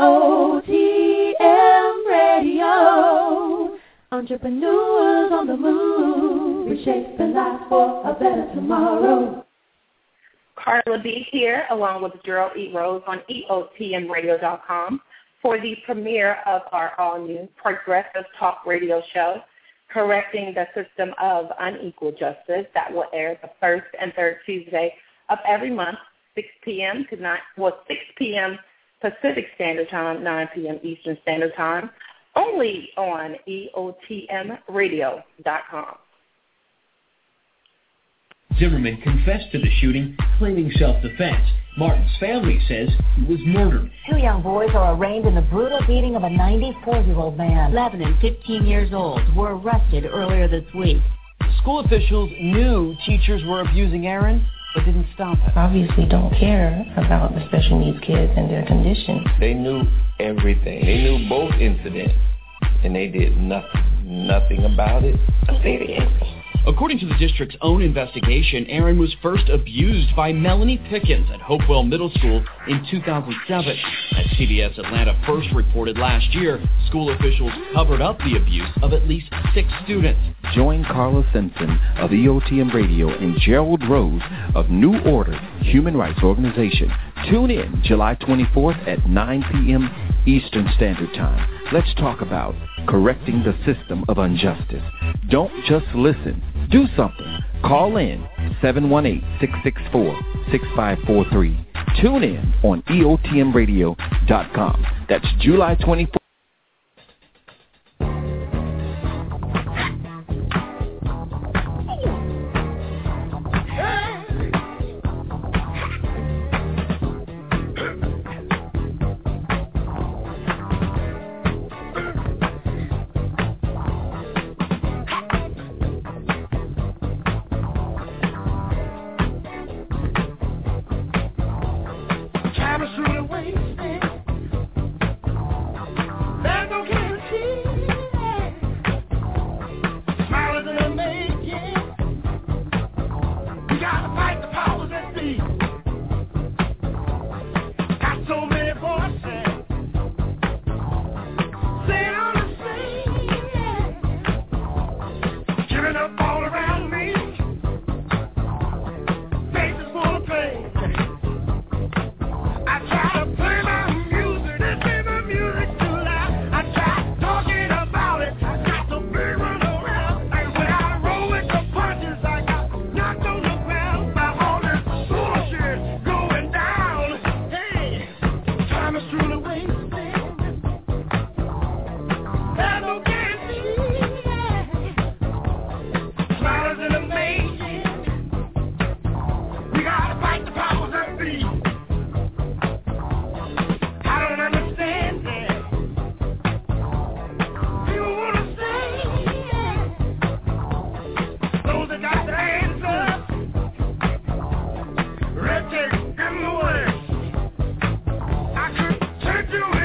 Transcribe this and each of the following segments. EOTM Radio. Entrepreneurs on the move, reshaping life for a better tomorrow. Carla B. here, along with Gerald E. Rose on EOTMRadio.com for the premiere of our all-new progressive talk radio show, Correcting the System of Unequal Justice, that will air the first and third Tuesday of every month, 6 p.m. Pacific Standard Time, 9 p.m. Eastern Standard Time, only on EOTMradio.com. Zimmerman confessed to the shooting, claiming self-defense. Martin's family says he was murdered. Two young boys are arraigned in the brutal beating of a 94-year-old man. 11 and 15 years old were arrested earlier this week. School officials knew teachers were abusing Aaron, but didn't stop it. Obviously don't care about the special needs kids and their condition. They knew everything. They knew both incidents, and they did nothing about it. I'm very angry. According to the district's own investigation, Aaron was first abused by Melanie Pickens at Hopewell Middle School in 2007. As CBS Atlanta first reported last year, school officials covered up the abuse of at least 6 students. Join Carla Simpson of EOTM Radio and Gerald Rose of New Order Human Rights Organization. Tune in July 24th at 9 p.m. Eastern Standard Time. Let's talk about correcting the system of injustice. Don't just listen. Do something. Call in 718-664-6543. Tune in on EOTMradio.com. That's July 24th. Can't do it.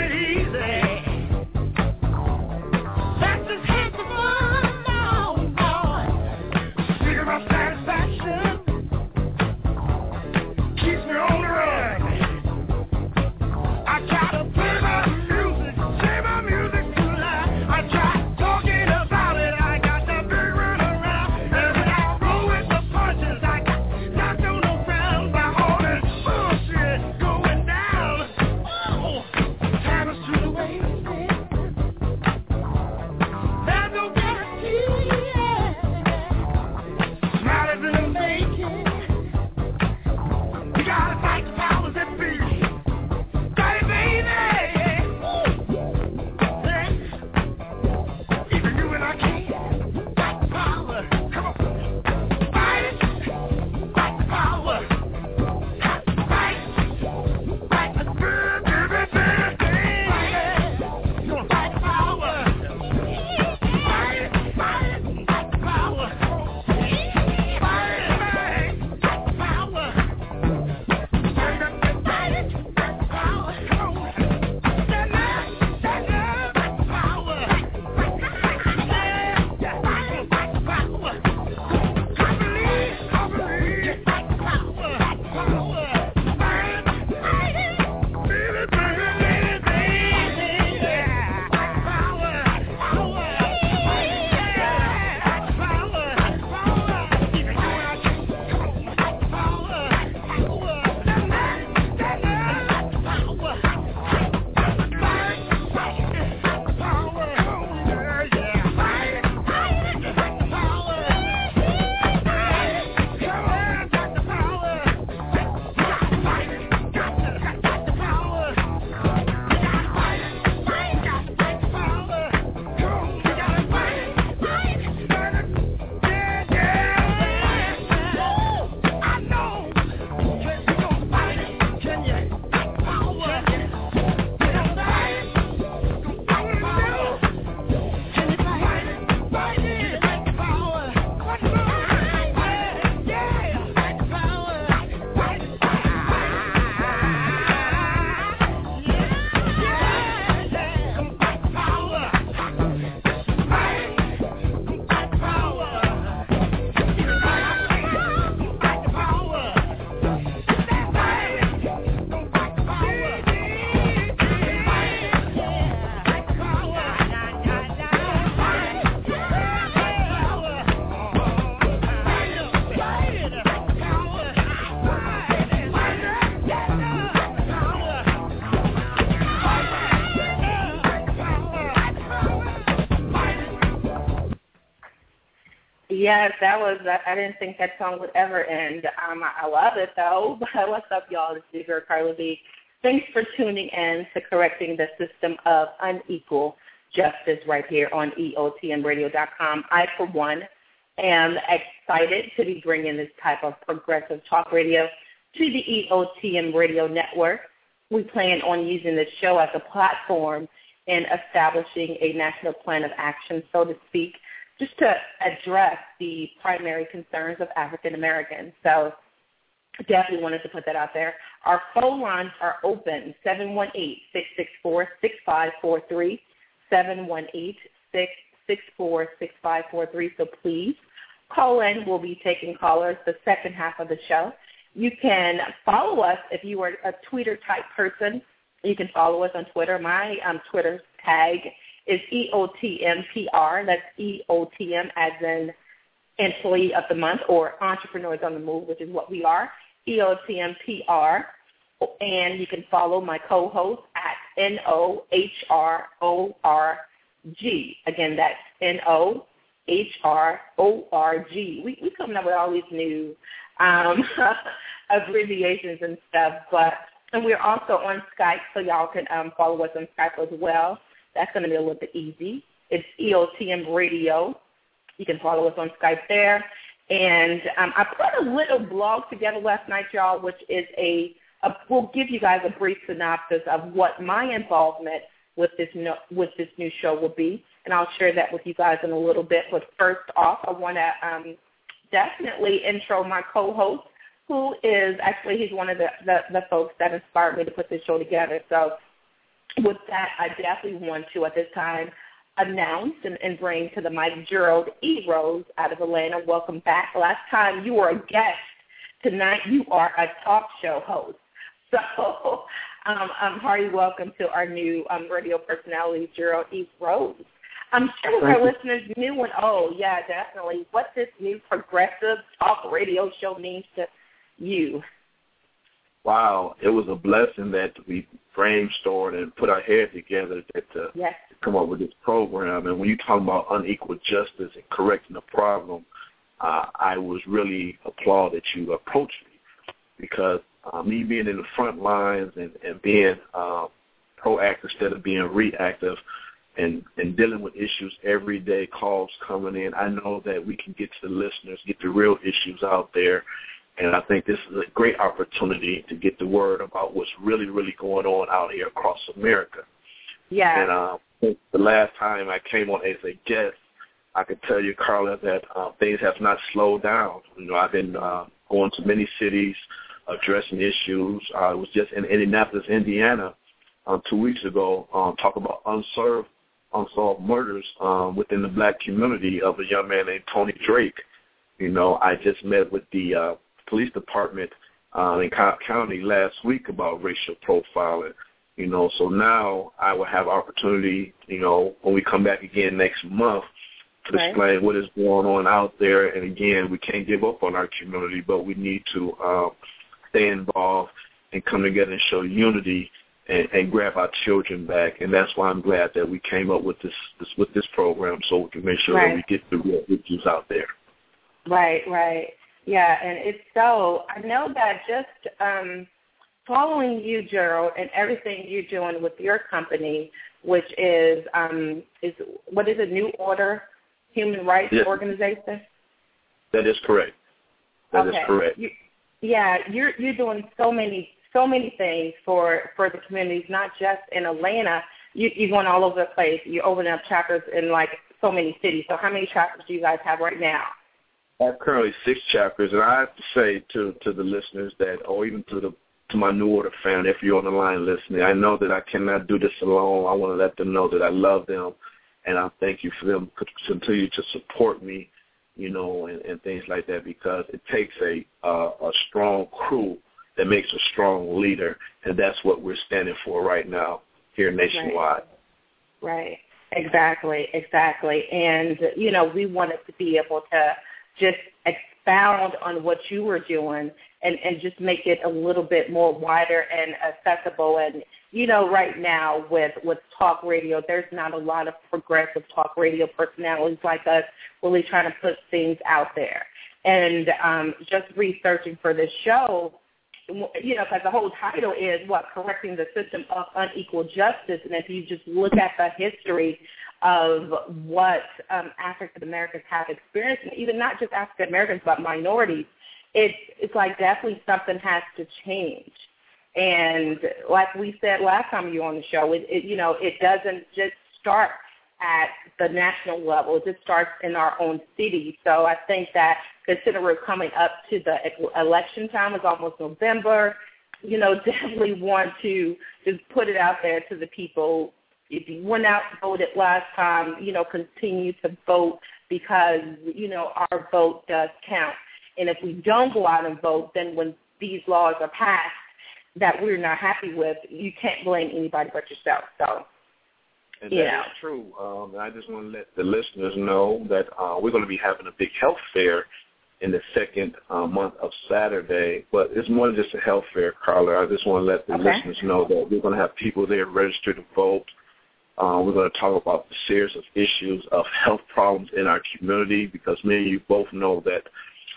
Yes, that was, I didn't think that song would ever end. I love it, though. What's up, y'all? This is your Carla B. Thanks for tuning in to Correcting the System of Unequal Justice right here on EOTMRadio.com. I, for one, am excited to be bringing this type of progressive talk radio to the EOTM Radio Network. We plan on using this show as a platform in establishing a national plan of action, so to speak, just to address the primary concerns of African Americans. So definitely wanted to put that out there. Our phone lines are open, 718-664-6543, 718-664-6543. So please call in. We'll be taking callers the second half of the show. You can follow us if you are a Twitter-type person. You can follow us on Twitter. My Twitter tag is EOTMPR. That's EOTM as in Employee of the Month or Entrepreneurs on the Move, which is what we are, EOTMPR. And you can follow my co-host at NOHRORG. Again, that's NOHRORG. We're coming up with all these new abbreviations and stuff, and we're also on Skype, so y'all can follow us on Skype as well. That's going to be a little bit easy. It's EOTM Radio. You can follow us on Skype there. And I put a little blog together last night, y'all, which is we'll give you guys a brief synopsis of what my involvement with this new show will be, and I'll share that with you guys in a little bit. But first off, I want to definitely intro my co-host, who is actually he's one of the folks that inspired me to put this show together. So with that, I definitely want to, at this time, announce and bring to the mic Gerald E. Rose out of Atlanta. Welcome back. Last time you were a guest. Tonight you are a talk show host. So I'm hearty welcome to our new radio personality, Gerald E. Rose. I'm sure our listeners, new and old, yeah, definitely, what this new progressive talk radio show means to you. Wow, it was a blessing that we brainstormed and put our heads together to come up with this program. And when you talk about unequal justice and correcting the problem, I was really applauded that you approached me, because me being in the front lines and being proactive instead of being reactive and dealing with issues every day, calls coming in, I know that we can get to the listeners, get the real issues out there. And I think this is a great opportunity to get the word about what's really, really going on out here across America. Yeah. And the last time I came on as a guest, I could tell you, Carla, that things have not slowed down. You know, I've been going to many cities, addressing issues. I was just in Indianapolis, Indiana, 2 weeks ago, talking about unsolved murders within the black community of a young man named Tony Drake. You know, I just met with the police department in Cobb County last week about racial profiling, you know. So now I will have opportunity, you know, when we come back again next month to explain what is going on out there. And, again, we can't give up on our community, but we need to stay involved and come together and show unity and grab our children back. And that's why I'm glad that we came up with this program, so we can make sure that we get the real issues out there. Right, right. Yeah, and it's so, I know that just following you, Gerald, and everything you're doing with your company, which is what is it, New Order Human Rights Organization? That is correct. That is correct. You're doing so many things for the communities, not just in Atlanta. You're going all over the place. You're opening up chapters in, like, so many cities. So how many chapters do you guys have right now? I have currently 6 chapters, and I have to say to the listeners that, or even to my New Order family, if you're on the line listening, I know that I cannot do this alone. I want to let them know that I love them, and I thank you for them to continue to support me, you know, and things like that, because it takes a strong crew that makes a strong leader, and that's what we're standing for right now here nationwide. Right. Exactly. And, you know, we wanted to be able to just expound on what you were doing and just make it a little bit more wider and accessible. And, you know, right now with talk radio, there's not a lot of progressive talk radio personalities like us really trying to put things out there. And just researching for this show, you know, because the whole title is, what, Correcting the System of Unequal Justice. And if you just look at the history of what African Americans have experienced, and even not just African Americans but minorities, it's like definitely something has to change. And like we said last time you were on the show, it doesn't just start at the national level. It just starts in our own city. So I think that considering we're coming up to the election time, it's almost November, you know, definitely want to just put it out there to the people. If you went out and voted last time, you know, continue to vote because, you know, our vote does count. And if we don't go out and vote, then when these laws are passed that we're not happy with, you can't blame anybody but yourself. So, and that is true. And I just want to let the listeners know that we're going to be having a big health fair in the second month of Saturday. But it's more than just a health fair, Carla. I just want to let the listeners know that we're going to have people there registered to vote. We're going to talk about the series of issues of health problems in our community, because me and you both know that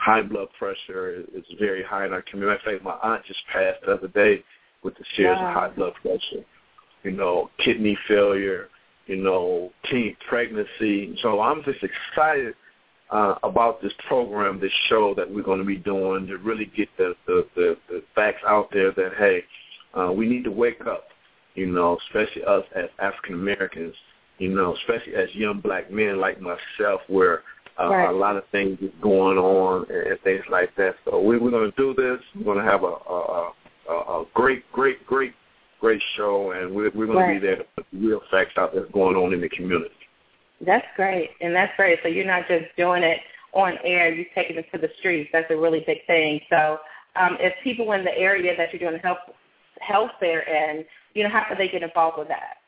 high blood pressure is very high in our community. In fact, my aunt just passed the other day with the series of high blood pressure, you know, kidney failure, you know, teen pregnancy. So I'm just excited about this program, this show that we're going to be doing to really get the facts out there that, hey, we need to wake up. You know, especially us as African Americans, you know, especially as young black men like myself, where a lot of things is going on and things like that. So we're going to do this. We're going to have a great show, and we're going to be there to put the real facts out that's going on in the community. That's great, and that's great. So you're not just doing it on air. You're taking it to the streets. That's a really big thing. So if people in the area that you're doing health fair in, you know, how do they get involved with that?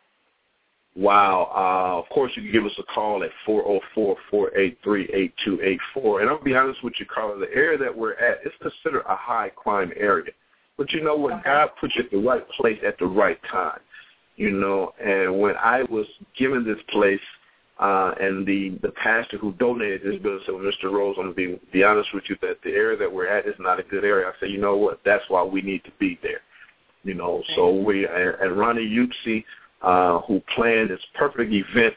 Wow. Of course, you can give us a call at 404-483-8284. And I'll be honest with you, Carla, the area that we're at is considered a high-crime area. But you know what? God put you at the right place at the right time, you know. And when I was given this place, and the pastor who donated this building said, well, Mr. Rose, I'm going to be honest with you that the area that we're at is not a good area. I said, you know what? That's why we need to be there. You know, so we and Ronnie Utsi, who planned this perfect event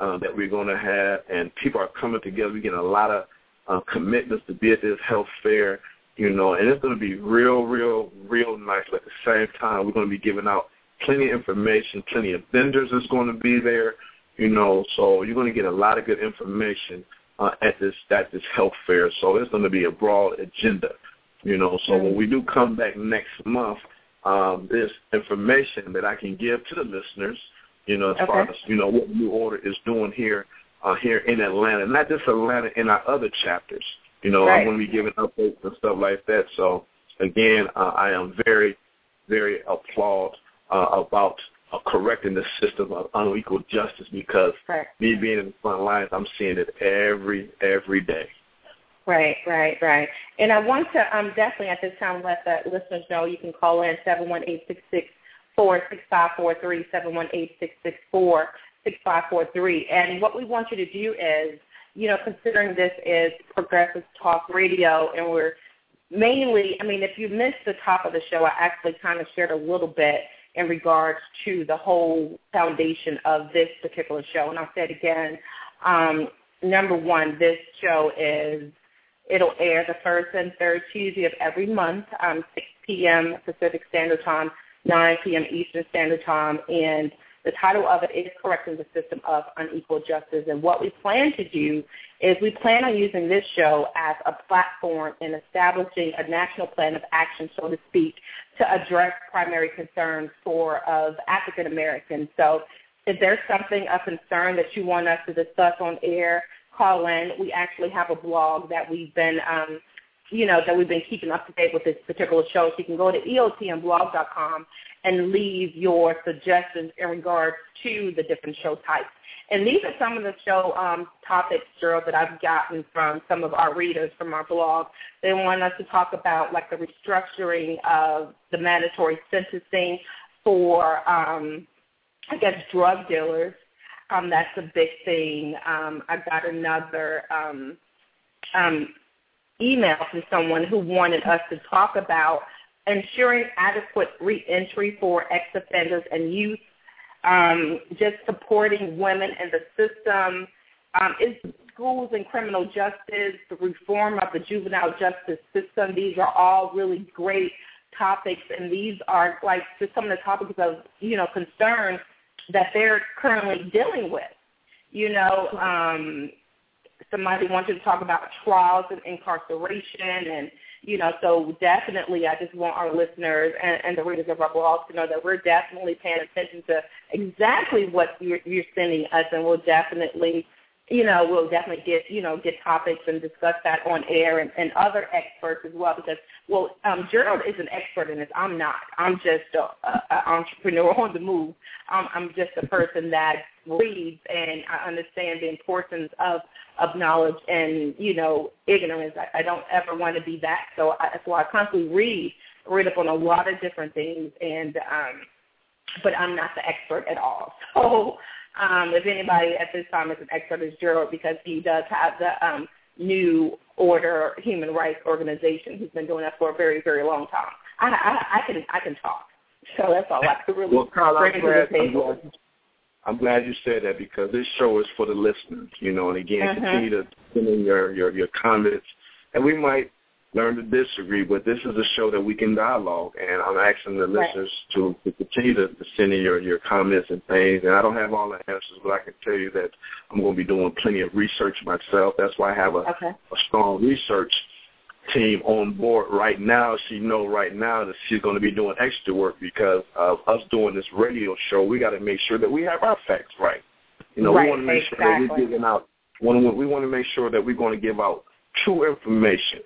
that we're going to have, and people are coming together. We're getting a lot of commitments to be at this health fair, you know, and it's going to be real nice. At the same time, we're going to be giving out plenty of information, plenty of vendors that's going to be there, you know, so you're going to get a lot of good information at this health fair. So it's going to be a broad agenda, you know, so when we do come back next month, there's information that I can give to the listeners, you know, as far as, you know, what New Order is doing here in Atlanta, not just Atlanta, in our other chapters. You know, I'm going to be giving updates and stuff like that. So, again, I am very, very applaud about correcting the system of unequal justice, because me being in the front lines, I'm seeing it every day. Right. And I want to definitely at this time let the listeners know you can call in 718-664-6543, 718-664-6543. And what we want you to do is, you know, considering this is Progressive Talk Radio, and we're mainly, I mean, if you missed the top of the show, I actually kind of shared a little bit in regards to the whole foundation of this particular show. And I'll say it again, number one, this show is, it'll air the first and third Tuesday of every month, 6 p.m. Pacific Standard Time, 9 p.m. Eastern Standard Time, and the title of it is Correcting the System of Unequal Justice. And what we plan to do is we plan on using this show as a platform in establishing a national plan of action, so to speak, to address primary concerns of African Americans. So if there's something of concern that you want us to discuss on air, call in. We actually have a blog that we've been, that we've been keeping up to date with this particular show. So you can go to EOTMblog.com and leave your suggestions in regards to the different show types. And these are some of the show topics, Gerald, that I've gotten from some of our readers from our blog. They want us to talk about, like, the restructuring of the mandatory sentencing for, I guess, drug dealers. That's a big thing. I got another email from someone who wanted us to talk about ensuring adequate reentry for ex-offenders and youth, just supporting women in the system, schools and criminal justice, the reform of the juvenile justice system. These are all really great topics, and these are like just some of the topics of, you know, concern that they're currently dealing with. You know, somebody wanted to talk about trials and incarceration, and, you know, so definitely I just want our listeners and the readers of our blog to know that we're definitely paying attention to exactly what you're sending us, and we'll definitely get topics and discuss that on air and other experts as well, because, Gerald is an expert in this. I'm not. I'm just an entrepreneur on the move. I'm just a person that reads, and I understand the importance of knowledge and, you know, ignorance. I don't ever want to be that. So I constantly read up on a lot of different things, and but I'm not the expert at all. So if anybody at this time is an expert, it's Gerald, because he does have the New Order Human Rights Organization. He's been doing that for a very, very long time. I can talk. So that's all I could really bring to the table. I'm glad you said that, because this show is for the listeners, you know, and again, continue to send in your comments. And we might learn to disagree, but this is a show that we can dialogue, and I'm asking the listeners to continue to send in your comments and things. And I don't have all the answers, but I can tell you that I'm going to be doing plenty of research myself. That's why I have a strong research team on board right now. She knows right now that she's going to be doing extra work because of us doing this radio show. We got to make sure that we have our facts right. You know, we want to make sure that we're giving out. We want to make sure that we're going to give out true information.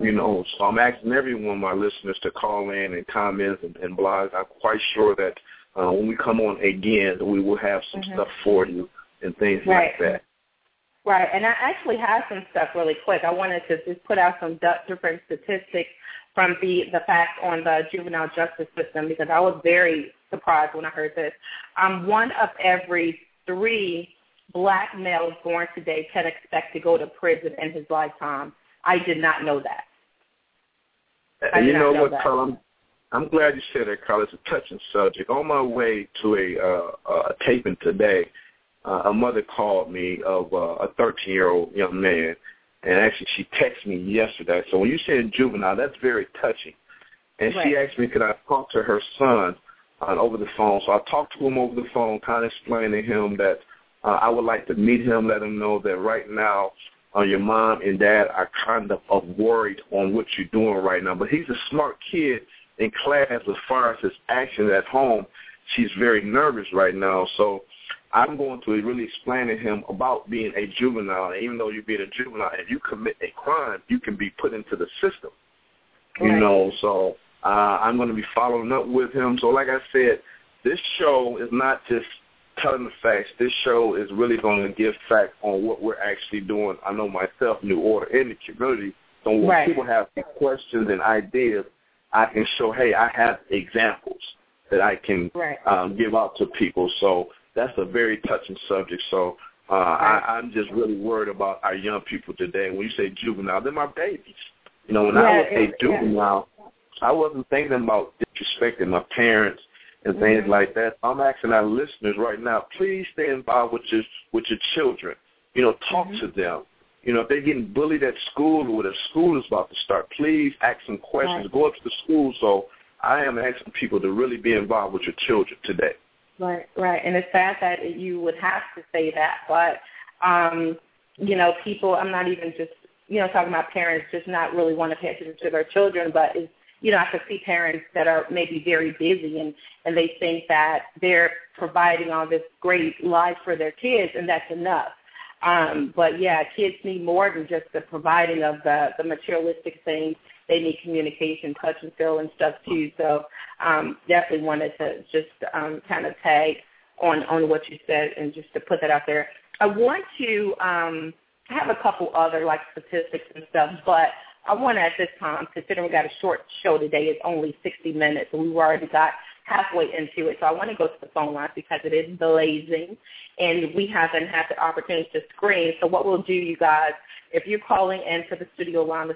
You know, so I'm asking everyone, my listeners, to call in and comment and blog. I'm quite sure that when we come on again, we will have some stuff for you and things like that. Right, and I actually have some stuff really quick. I wanted to just put out some different statistics from the facts on the juvenile justice system, because I was very surprised when I heard this. One of every 3 black males born today can expect to go to prison in his lifetime. I did not know that. You know what, Carla, I'm glad you said that, Carla. It's a touching subject. On my way to a taping today, a mother called me of a 13-year-old young man, and actually she texted me yesterday. So when you said juvenile, that's very touching. And she asked me, could I talk to her son over the phone? So I talked to him over the phone, kind of explaining to him that I would like to meet him, let him know that right now, your mom and dad are kind of worried on what you're doing right now. But he's a smart kid in class as far as his actions at home. She's very nervous right now. So I'm going to really explain to him about being a juvenile. And even though you're being a juvenile, if you commit a crime, you can be put into the system. You know, so I'm going to be following up with him. So like I said, this show is not just telling the facts. This show is really going to give facts on what we're actually doing. I know myself, New Order, in the community. So when people have questions and ideas, I can show, hey, I have examples that I can give out to people. So that's a very touching subject. So I'm just really worried about our young people today. When you say juvenile, they're my babies. You know, when I was a juvenile, I wasn't thinking about disrespecting my parents and things like that. I'm asking our listeners right now, please stay involved with your children. You know, talk to them. You know, if they're getting bullied at school or the school is about to start, please ask some questions. Go up to the school. So I am asking people to really be involved with your children today. Right. And it's sad that you would have to say that. But, you know, people, I'm not even just, you know, talking about parents just not really want to pay attention to their children, but it's, you know, I can see parents that are maybe very busy and they think that they're providing all this great life for their kids and that's enough. But, yeah, kids need more than just the providing of the materialistic things. They need communication, touch and feel and stuff, too. So definitely wanted to just kind of tag on what you said, and just to put that out there. I want to have a couple other, like, statistics and stuff, but I want to, at this time, considering we got a short show today, it's only 60 minutes, and we've already got halfway into it, so I want to go to the phone line because it is blazing, and we haven't had the opportunity to screen. So what we'll do, you guys, if you're calling in for the studio line, the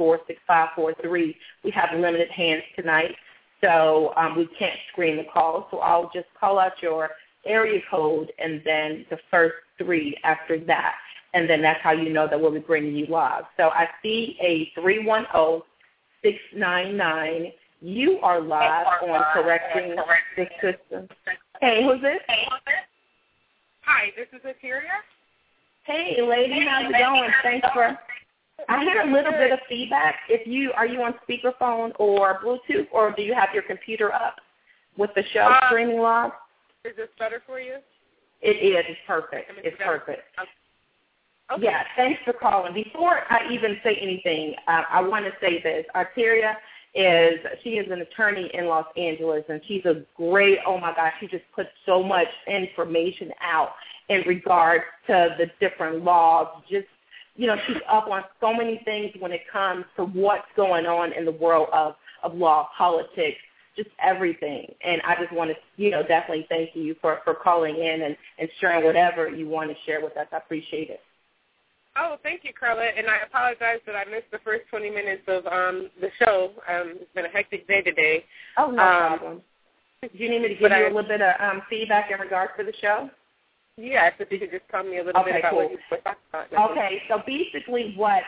718-664-6543, we have limited hands tonight, so we can't screen the call, so I'll just call out your area code and then the first three after that, and then that's how you know that we'll be bringing you live. So I see a 310-699. You are live on Correcting the System. Hey, who's this? Hi, this is Atheria. Hey, lady, how's it going? Thanks for... I hear a little bit of feedback. Are you on speakerphone or Bluetooth, or do you have your computer up with the show streaming live? Is this better for you? It is. It's perfect. It's perfect. Okay. Yeah, thanks for calling. Before I even say anything, I want to say this. Atheria is an attorney in Los Angeles, and she's a great, oh, my gosh, she just puts so much information out in regards to the different laws. Just, you know, she's up on so many things when it comes to what's going on in the world of law, politics, just everything. And I just want to, you know, definitely thank you for calling in and sharing whatever you want to share with us. I appreciate it. Oh, thank you, Carla, and I apologize that I missed the first 20 minutes of the show. It's been a hectic day today. Oh, no problem. Do you need me to give you a little bit of feedback in regards to the show? Yes, if you could just tell me a little bit about what I thought. Okay, so basically what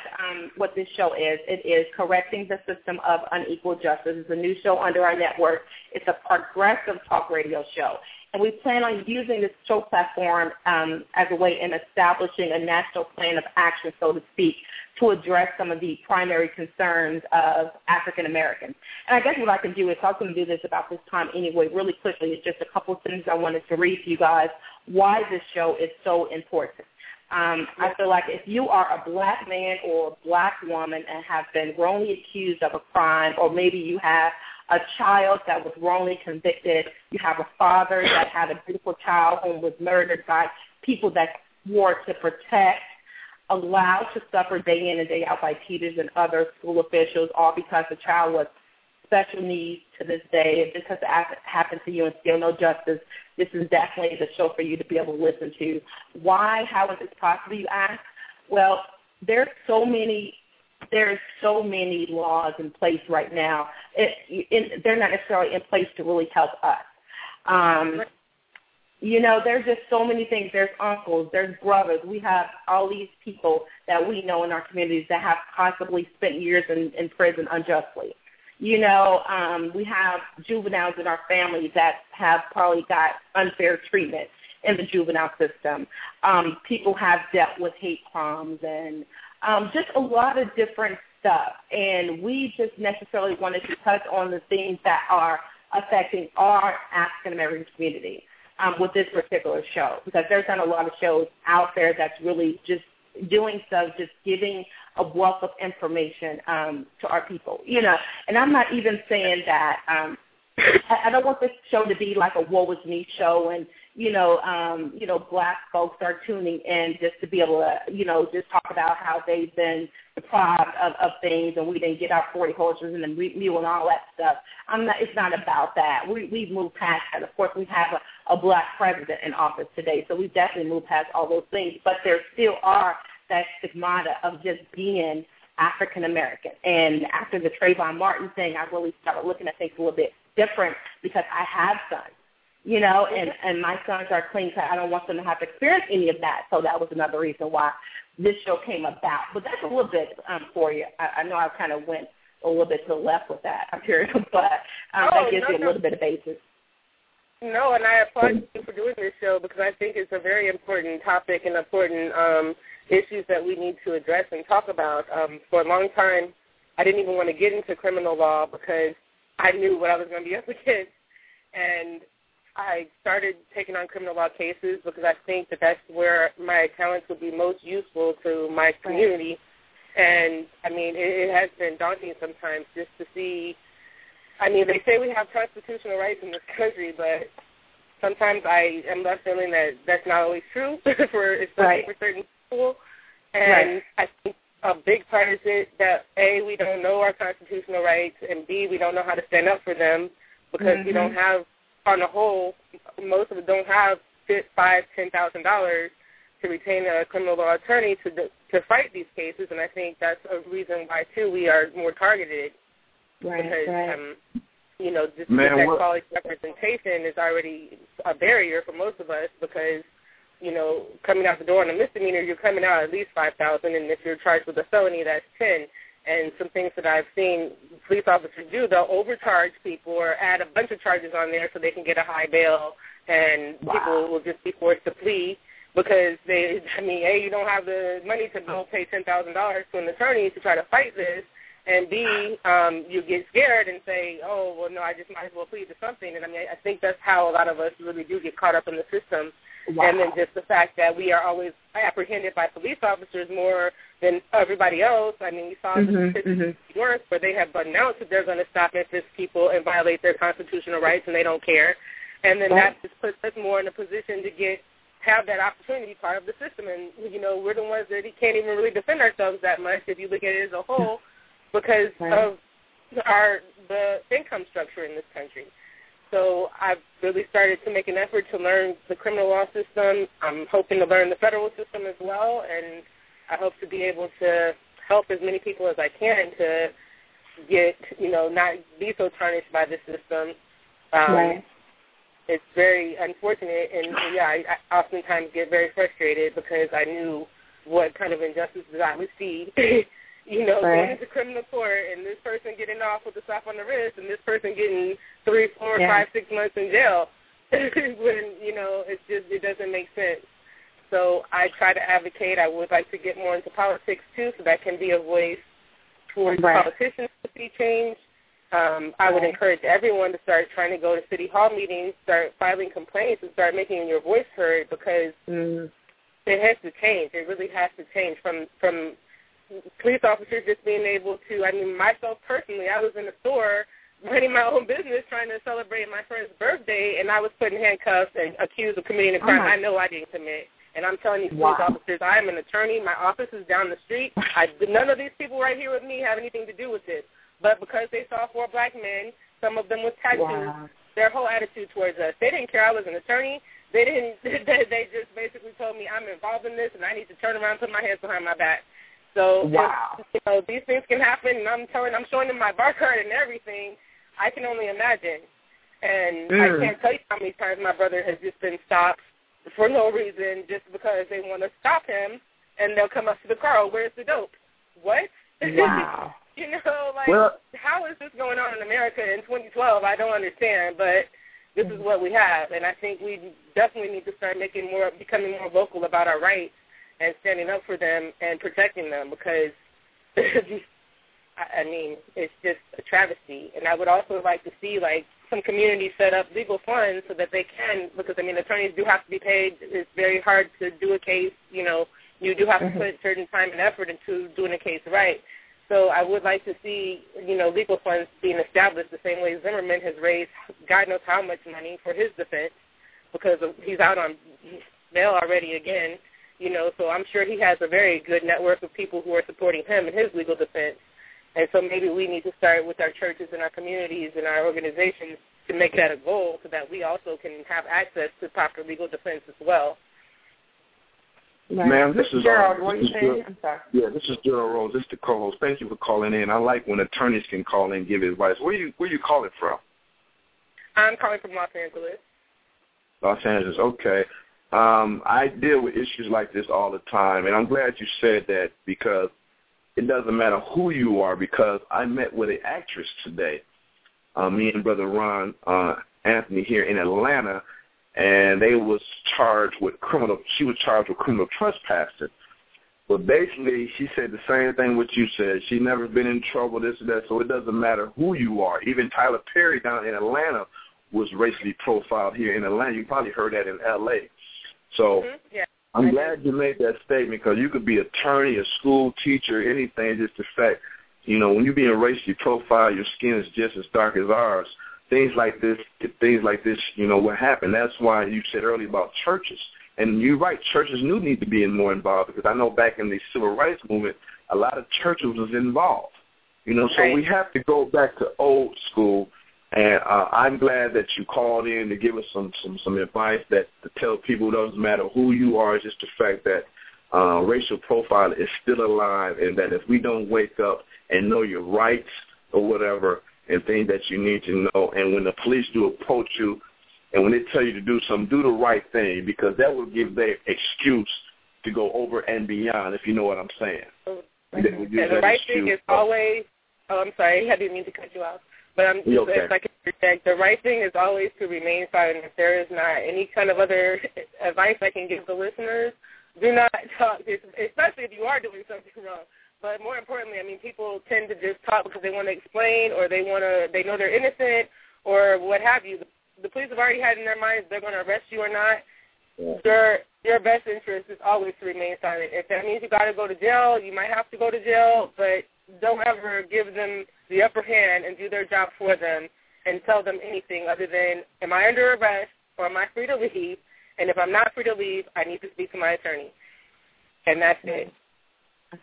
this show is, it is Correcting the System of Unequal Justice. It's a new show under our network. It's a progressive talk radio show. And we plan on using this show platform as a way in establishing a national plan of action, so to speak, to address some of the primary concerns of African Americans. And I guess what I can do is I was going to do this about this time anyway really quickly. It's just a couple of things I wanted to read to you guys why this show is so important. I feel like if you are a black man or a black woman and have been wrongly accused of a crime, or maybe you have a child that was wrongly convicted, you have a father that had a beautiful child who was murdered by people that swore to protect, allowed to suffer day in and day out by teachers and other school officials, all because the child was special needs to this day. If this has happened to you and still no justice, this is definitely the show for you to be able to listen to. Why? How is this possible, you ask? Well, there's so many laws in place right now. They're not necessarily in place to really help us. You know, there's just so many things. There's uncles, there's brothers. We have all these people that we know in our communities that have possibly spent years in prison unjustly. You know, we have juveniles in our family that have probably got unfair treatment in the juvenile system. People have dealt with hate crimes and just a lot of different stuff, and we just necessarily wanted to touch on the things that are affecting our African-American community with this particular show, because there's not a lot of shows out there that's really just doing so, just giving a wealth of information to our people, you know. And I'm not even saying that I don't want this show to be like a woe is me show, and you know, black folks are tuning in just to be able to, you know, just talk about how they've been deprived of things, and we didn't get our 40 horses and the mule and all that stuff. It's not about that. We've moved past that. Of course, we have a black president in office today, so we've definitely moved past all those things. But there still are that stigmata of just being African American. And after the Trayvon Martin thing, I really started looking at things a little bit different, because I have sons, you know, and my sons are clean cut. I don't want them to have to experience any of that. So that was another reason why this show came about. But that's a little bit for you. I know I kind of went a little bit to the left with that, I'm curious, but that gives you a little bit of basis. No, and I applaud you for doing this show, because I think it's a very important topic and important issues that we need to address and talk about. For a long time, I didn't even want to get into criminal law because I knew what I was going to be up against, and I started taking on criminal law cases because I think that that's where my talents would be most useful to my community. And, I mean, it has been daunting sometimes just to see. I mean, they say we have constitutional rights in this country, but sometimes I am left feeling that that's not always true, especially for certain people. And I think a big part is it that, A, we don't know our constitutional rights, and, B, we don't know how to stand up for them because we don't have, on the whole, most of us don't have $5,000, $10,000 to retain a criminal law attorney to fight these cases. And I think that's a reason why, too, we are more targeted. Because you know, just that quality representation is already a barrier for most of us because, you know, coming out the door on a misdemeanor, you're coming out at least $5,000, and if you're charged with a felony, that's $10,000. And some things that I've seen police officers do, they'll overcharge people or add a bunch of charges on there so they can get a high bail, and people will just be forced to plea because they, you don't have the money to go pay $10,000 to an attorney to try to fight this. And B, you get scared and say, oh, well, no, I just might as well plead to something. And I mean, I think that's how a lot of us really do get caught up in the system. Wow. And then just the fact that we are always apprehended by police officers more than everybody else. I mean, we saw the in New York where they have announced that they're going to stop and frisk people and violate their constitutional rights, and they don't care. And then that just puts us more in a position to have that opportunity part of the system. And, you know, we're the ones that can't even really defend ourselves that much if you look at it as a whole. Because of the income structure in this country. So I've really started to make an effort to learn the criminal law system. I'm hoping to learn the federal system as well, and I hope to be able to help as many people as I can to get, you know, not be so tarnished by this system. It's very unfortunate, and, I oftentimes get very frustrated because I knew what kind of injustices I would see. You know, going to criminal court and this person getting off with a slap on the wrist and this person getting 3, 4, 5, 6 months in jail when, you know, it's just, it doesn't make sense. So I try to advocate. I would like to get more into politics, too, so that can be a voice towards politicians to see change. I would encourage everyone to start trying to go to city hall meetings, start filing complaints, and start making your voice heard because it has to change. It really has to change from police officers just being able to, I mean, myself personally, I was in the store running my own business trying to celebrate my friend's birthday, and I was put in handcuffs and accused of committing a crime I know I didn't commit. And I'm telling these police officers, I am an attorney. My office is down the street. None of these people right here with me have anything to do with this. But because they saw 4 black men, some of them with tattoos, their whole attitude towards us, they didn't care I was an attorney. They didn't. They just basically told me I'm involved in this, and I need to turn around and put my hands behind my back. So, you know, these things can happen, and I'm showing them my bar card and everything. I can only imagine. And I can't tell you how many times my brother has just been stopped for no reason just because they want to stop him, and they'll come up to the car, oh, where's the dope? What? Wow. You know, like, how is this going on in America in 2012? I don't understand, but this is what we have. And I think we definitely need to start becoming more vocal about our rights and standing up for them and protecting them because, I mean, it's just a travesty. And I would also like to see, like, some communities set up legal funds so that they can, because, I mean, attorneys do have to be paid. It's very hard to do a case. You know, you do have to put certain time and effort into doing a case right. So I would like to see, you know, legal funds being established the same way Zimmerman has raised God knows how much money for his defense because he's out on bail already again. You know, so I'm sure he has a very good network of people who are supporting him in his legal defense. And so maybe we need to start with our churches and our communities and our organizations to make that a goal so that we also can have access to proper legal defense as well. Right. Ma'am, this is Gerald. What are you saying? I'm sorry. Yeah, this is Gerald Rose. This is the co-host. Thank you for calling in. I like when attorneys can call in and give advice. Where you calling from? I'm calling from Los Angeles. Los Angeles, okay. I deal with issues like this all the time, and I'm glad you said that because it doesn't matter who you are because I met with an actress today, me and Brother Ron Anthony here in Atlanta, and she was charged with criminal trespassing. But basically she said the same thing what you said. She's never been in trouble, this and that, so it doesn't matter who you are. Even Tyler Perry down in Atlanta was racially profiled here in Atlanta. You probably heard that in L.A., so I'm glad you made that statement because you could be attorney, a school teacher, anything, just the fact, you know, when you're being racially profiled, your skin is just as dark as ours. things like this, you know, will happen. That's why you said earlier about churches. And you're right, churches do need to be more involved, because I know back in the civil rights movement, a lot of churches was involved. You know, right. So we have to go back to old school, and I'm glad that you called in to give us some advice that to tell people it doesn't matter who you are, just the fact that racial profile is still alive, and that if we don't wake up and know your rights or whatever and things that you need to know, and when the police do approach you and when they tell you to do something, do the right thing, because that will give their excuse to go over and beyond, if you know what I'm saying. Mm-hmm. And the right thing is always, oh, I'm sorry, I didn't mean to cut you off, but I'm just, okay. If I can interject, the right thing is always to remain silent. If there is not any kind of other advice I can give the listeners, do not talk, especially if you are doing something wrong. But more importantly, I mean, people tend to just talk because they want to explain, or they know they're innocent, or what have you. The police have already had in their minds they're going to arrest you or not. Yeah. Your best interest is always to remain silent. If that means you got to go to jail, you might have to go to jail, but don't ever give them the upper hand and do their job for them and tell them anything other than, am I under arrest or am I free to leave? And if I'm not free to leave, I need to speak to my attorney. And that's it.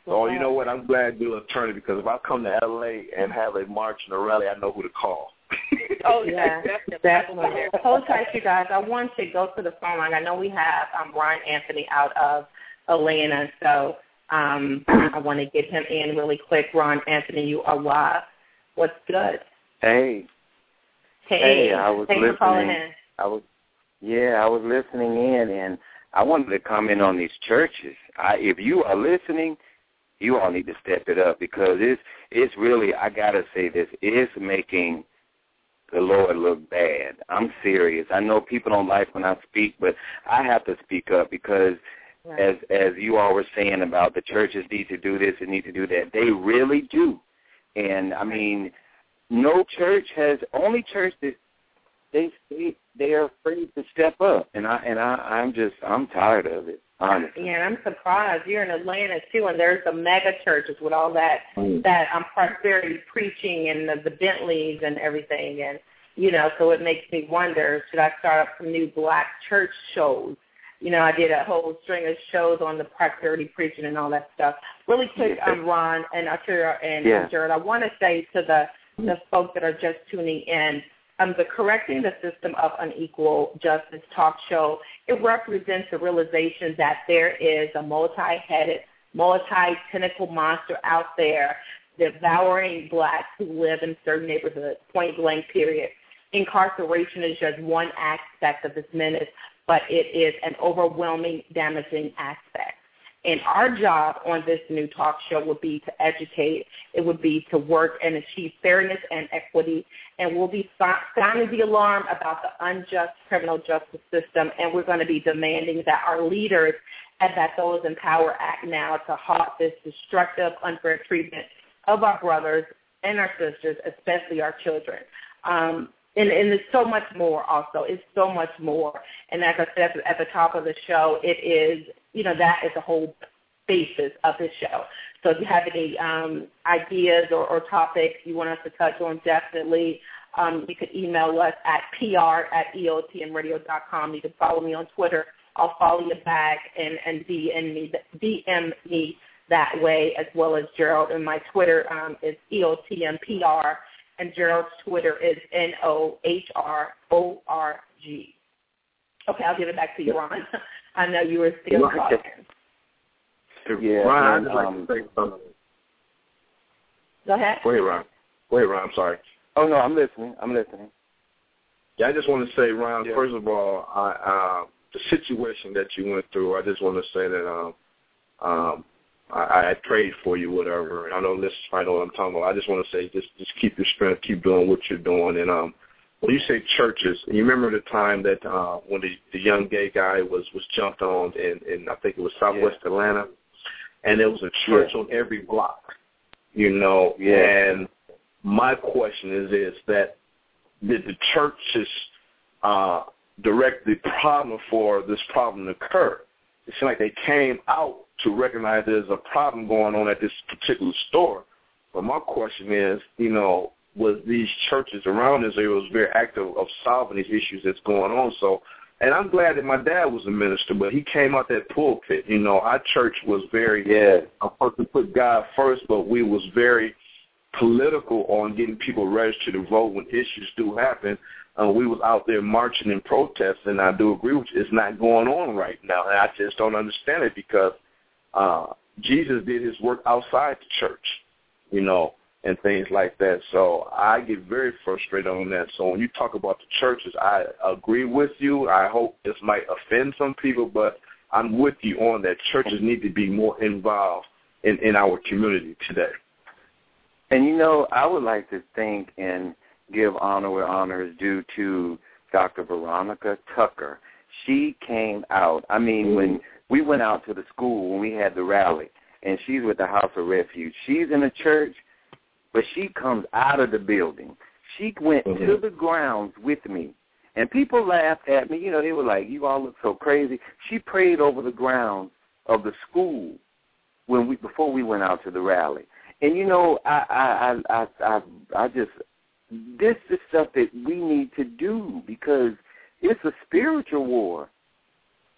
Oh, you know what? I'm glad you're an attorney, because if I come to L.A. and have a march and a rally, I know who to call. Oh, yeah, definitely. Hold tight, you guys. I want to go to the phone line. I know we have Ron Anthony out of Atlanta, so I want to get him in really quick. Ron Anthony, you are live. What's good? Hey, I was listening. Thanks for calling in. I was listening in, and I wanted to comment on these churches. If you are listening, you all need to step it up, because it's really, I got to say this, it's making the Lord look bad. I'm serious. I know people don't like when I speak, but I have to speak up, because right. as you all were saying about the churches need to do this and need to do that, they really do. And, I mean, only church that they are afraid to step up, and I'm tired of it, honestly. Yeah, and I'm surprised you're in Atlanta too, and there's the mega churches with all that prosperity preaching and the Bentleys and everything, and you know, so it makes me wonder, should I start up some new black church shows? You know, I did a whole string of shows on the prosperity preaching and all that stuff. Really quick, Ron and Atheria and Gerald, I want to say to the folks that are just tuning in. The Correcting the System of Unequal Justice talk show, it represents the realization that there is a multi-headed, multi-tentacle monster out there devouring blacks who live in certain neighborhoods, point blank, period. Incarceration is just one aspect of this menace, but it is an overwhelming, damaging aspect. And our job on this new talk show would be to educate. It would be to work and achieve fairness and equity. And we'll be sounding the alarm about the unjust criminal justice system. And we're going to be demanding that our leaders and that those in power act now to halt this destructive, unfair treatment of our brothers and our sisters, especially our children. And there's so much more also. It's so much more. And as I said at the top of the show, it is, you know, that is the whole basis of this show. So if you have any ideas or topics you want us to touch on, definitely you could email us at pr@eotmradio.com. You can follow me on Twitter. I'll follow you back and DM me that way, as well as Gerald. And my Twitter is EOTMPR, and Gerald's Twitter is NOHRORG. Okay, I'll give it back to you, Ron. I know you were still talking. Yeah, Ron, I'd like to say something. Go ahead. Wait, Ron, I'm sorry. Oh, no, I'm listening. Yeah, I just want to say, Ron, First of all, the situation that you went through, I just want to say that I prayed for you, whatever. And I know this is probably what I'm talking about. I just want to say just keep your strength, keep doing what you're doing, and when you say churches, you remember the time that when the young gay guy was jumped on in I think it was Southwest Atlanta, and there was a church on every block, you know. Yeah. And my question is that did the churches direct the problem for this problem to occur? It seemed like they came out to recognize there's a problem going on at this particular store. But my question is, you know, was these churches around us. They was very active of solving these issues that's going on. So, and I'm glad that my dad was a minister, but he came out that pulpit. You know, our church was very, of course, we put God first, but we was very political on getting people registered to vote when issues do happen. We was out there marching and protesting. I do agree with you. It's not going on right now, and I just don't understand it because Jesus did his work outside the church, you know, and things like that. So I get very frustrated on that. So when you talk about the churches, I agree with you. I hope this might offend some people, but I'm with you on that. Churches need to be more involved in our community today. And, you know, I would like to think and give honor where honor is due to Dr. Veronica Tucker. She came out. I mean, when we went out to the school when we had the rally, and she's with the House of Refuge. She's in a church, but she comes out of the building. She went to the grounds with me, and people laughed at me. You know, they were like, you all look so crazy. She prayed over the grounds of the school when we before we went out to the rally. And, you know, I just, this is stuff that we need to do because it's a spiritual war,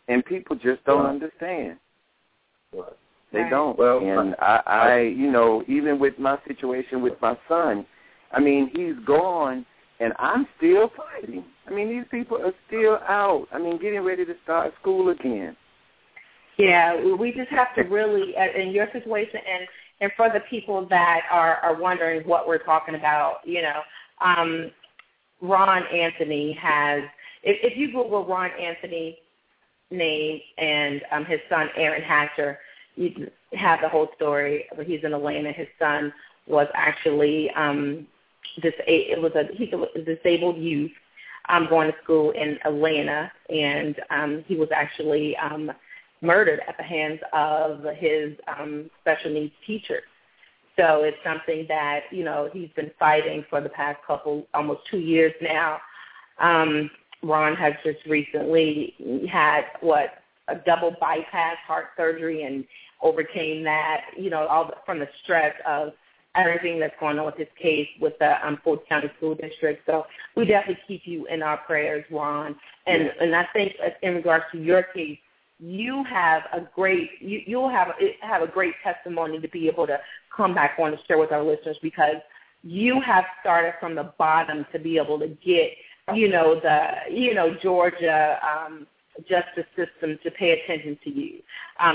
and people just don't understand. Right. They don't. Well, and I, you know, even with my situation with my son, I mean, he's gone, and I'm still fighting. I mean, these people are still out. I mean, getting ready to start school again. Yeah, we just have to really, in your situation, and for the people that are wondering what we're talking about, you know, Ron Anthony has, if you Google Ron Anthony name and his son Aaron Hatcher, you have the whole story. He's in Atlanta. His son was actually he's a disabled youth going to school in Atlanta, and he was actually murdered at the hands of his special needs teacher. So it's something that, you know, he's been fighting for the past almost 2 years now. Ron has just recently had, a double bypass heart surgery and overcame that, you know, from the stress of everything that's going on with his case with the Fulton County School District. So we definitely keep you in our prayers, Ron. And I think in regards to your case, you have a great you'll have a great testimony to be able to come back on and share with our listeners because you have started from the bottom to be able to get, you know, Georgia justice system to pay attention to you.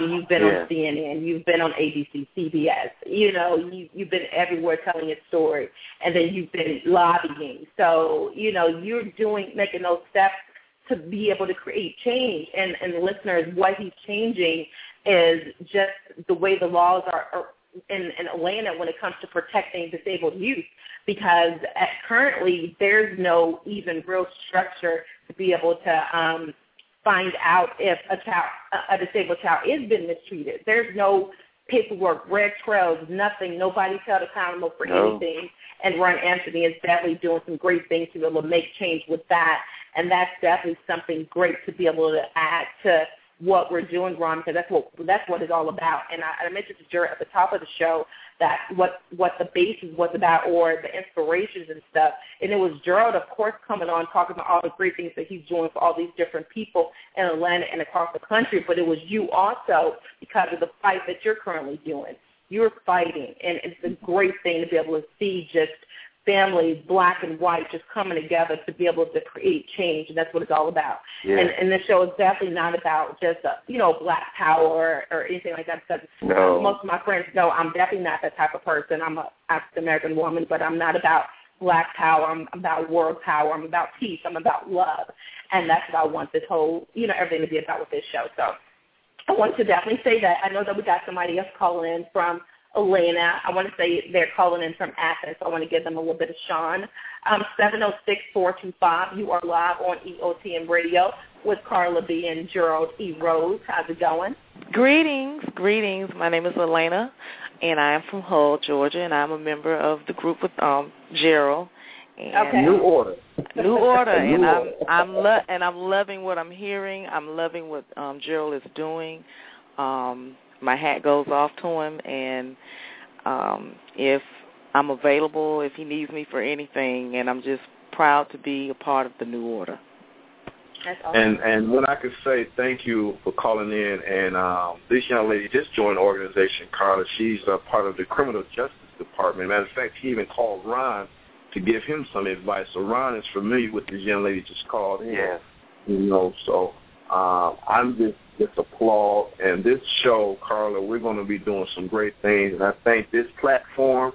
You've been on CNN, you've been on ABC, CBS, you know, you've been everywhere telling your story, and then you've been lobbying. So, you know, you're making those steps to be able to create change. And listeners, what he's changing is just the way the laws are in Atlanta when it comes to protecting disabled youth, because currently there's no even real structure to be able to find out if a disabled child is being mistreated. There's no paperwork, red trails, nothing. Nobody tell the Commonwealth for anything. And Ron Anthony is definitely doing some great things to be able to make change with that. And that's definitely something great to be able to add to what we're doing, Ron, because that's what it's all about. And I mentioned to Jared at the top of the show that what the basis was about or the inspirations and stuff. And it was Gerald, of course, coming on, talking about all the great things that he's doing for all these different people in Atlanta and across the country. But it was you also because of the fight that you're currently doing. You're fighting, and it's a great thing to be able to see just families, black and white, just coming together to be able to create change, and that's what it's all about. Yeah. And this show is definitely not about just, black power or anything like that. Because most of my friends know I'm definitely not that type of person. I'm an African-American woman, but I'm not about black power. I'm about world power. I'm about peace. I'm about love. And that's what I want this whole, everything to be about with this show. So I want to definitely say that. I know that we got somebody else calling in from Elena. I want to say they're calling in from Athens, so I want to give them a little bit of Sean. 706-425, you are live on EOTM Radio with Carla B. and Gerald E. Rose. How's it going? Greetings. My name is Elena, and I am from Hull, Georgia, and I'm a member of the group with Gerald. New Order. And I'm loving what I'm hearing. I'm loving what Gerald is doing. My hat goes off to him, and if I'm available if he needs me for anything, and I'm just proud to be a part of the New Order. That's awesome. And what I could say, thank you for calling in. And this young lady just joined the organization, Carla. She's a part of the Criminal Justice Department. Matter of fact, she even called Ron to give him some advice. So Ron is familiar with this young lady just called in. Yes. You know, so I'm just applaud. And this show, Carla, we're going to be doing some great things. And I think this platform,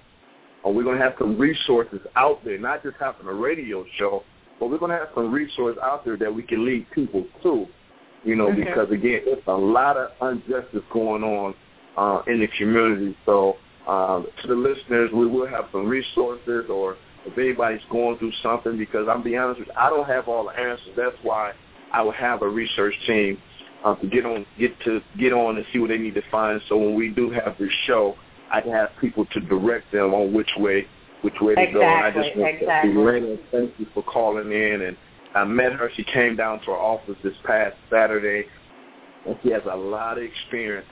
we're going to have some resources out there, not just having a radio show, but we're going to have some resources out there that we can lead people to, you know, okay. Because, again, there's a lot of injustice going on in the community. So to the listeners, we will have some resources, or if anybody's going through something, because I'm being honest with you, I don't have all the answers. That's why I will have a research team to get on and see what they need to find. So when we do have this show, I can have people to direct them on which way to go. And I just want to say, Lena, thank you for calling in. And I met her. She came down to our office this past Saturday, and she has a lot of experience.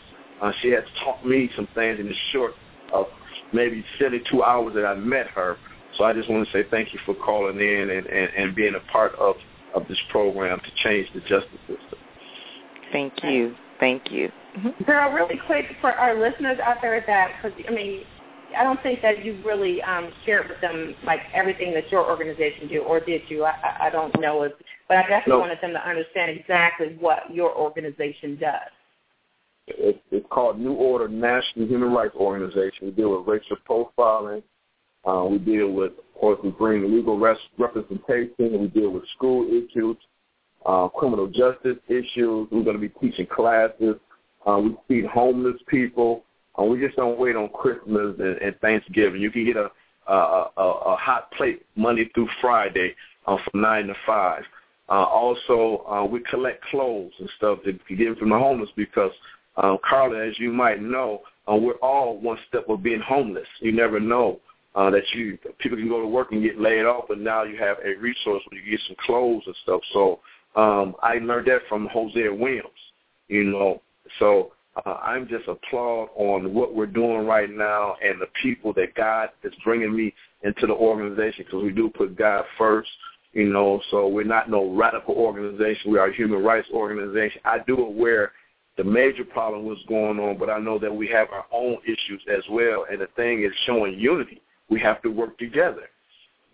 She has taught me some things in the short of maybe 72 hours that I met her. So I just want to say thank you for calling in and being a part of this program to change the justice system. Thank you. Mm-hmm. Girl, really quick, for our listeners out there that, cause, I mean, I don't think that you really shared with them, like, everything that your organization do, or did you? I don't know. But I definitely wanted them to understand exactly what your organization does. It's called New Order National Human Rights Organization. We deal with racial profiling. We deal with, of course, we bring legal representation. We deal with school issues, criminal justice issues. We're going to be teaching classes. We feed homeless people. We just don't wait on Christmas and Thanksgiving. You can get a hot plate Monday through Friday from 9 to 5. Also, we collect clothes and stuff that we get from the homeless because, Carla, as you might know, we're all one step of being homeless. You never know that people can go to work and get laid off, but now you have a resource where you can get some clothes and stuff. So I learned that from Hosea Williams, you know. So I'm just applaud on what we're doing right now and the people that God is bringing me into the organization, because we do put God first, you know. So we're not no radical organization. We are a human rights organization. I do aware the major problem was going on, but I know that we have our own issues as well, and the thing is showing unity. We have to work together.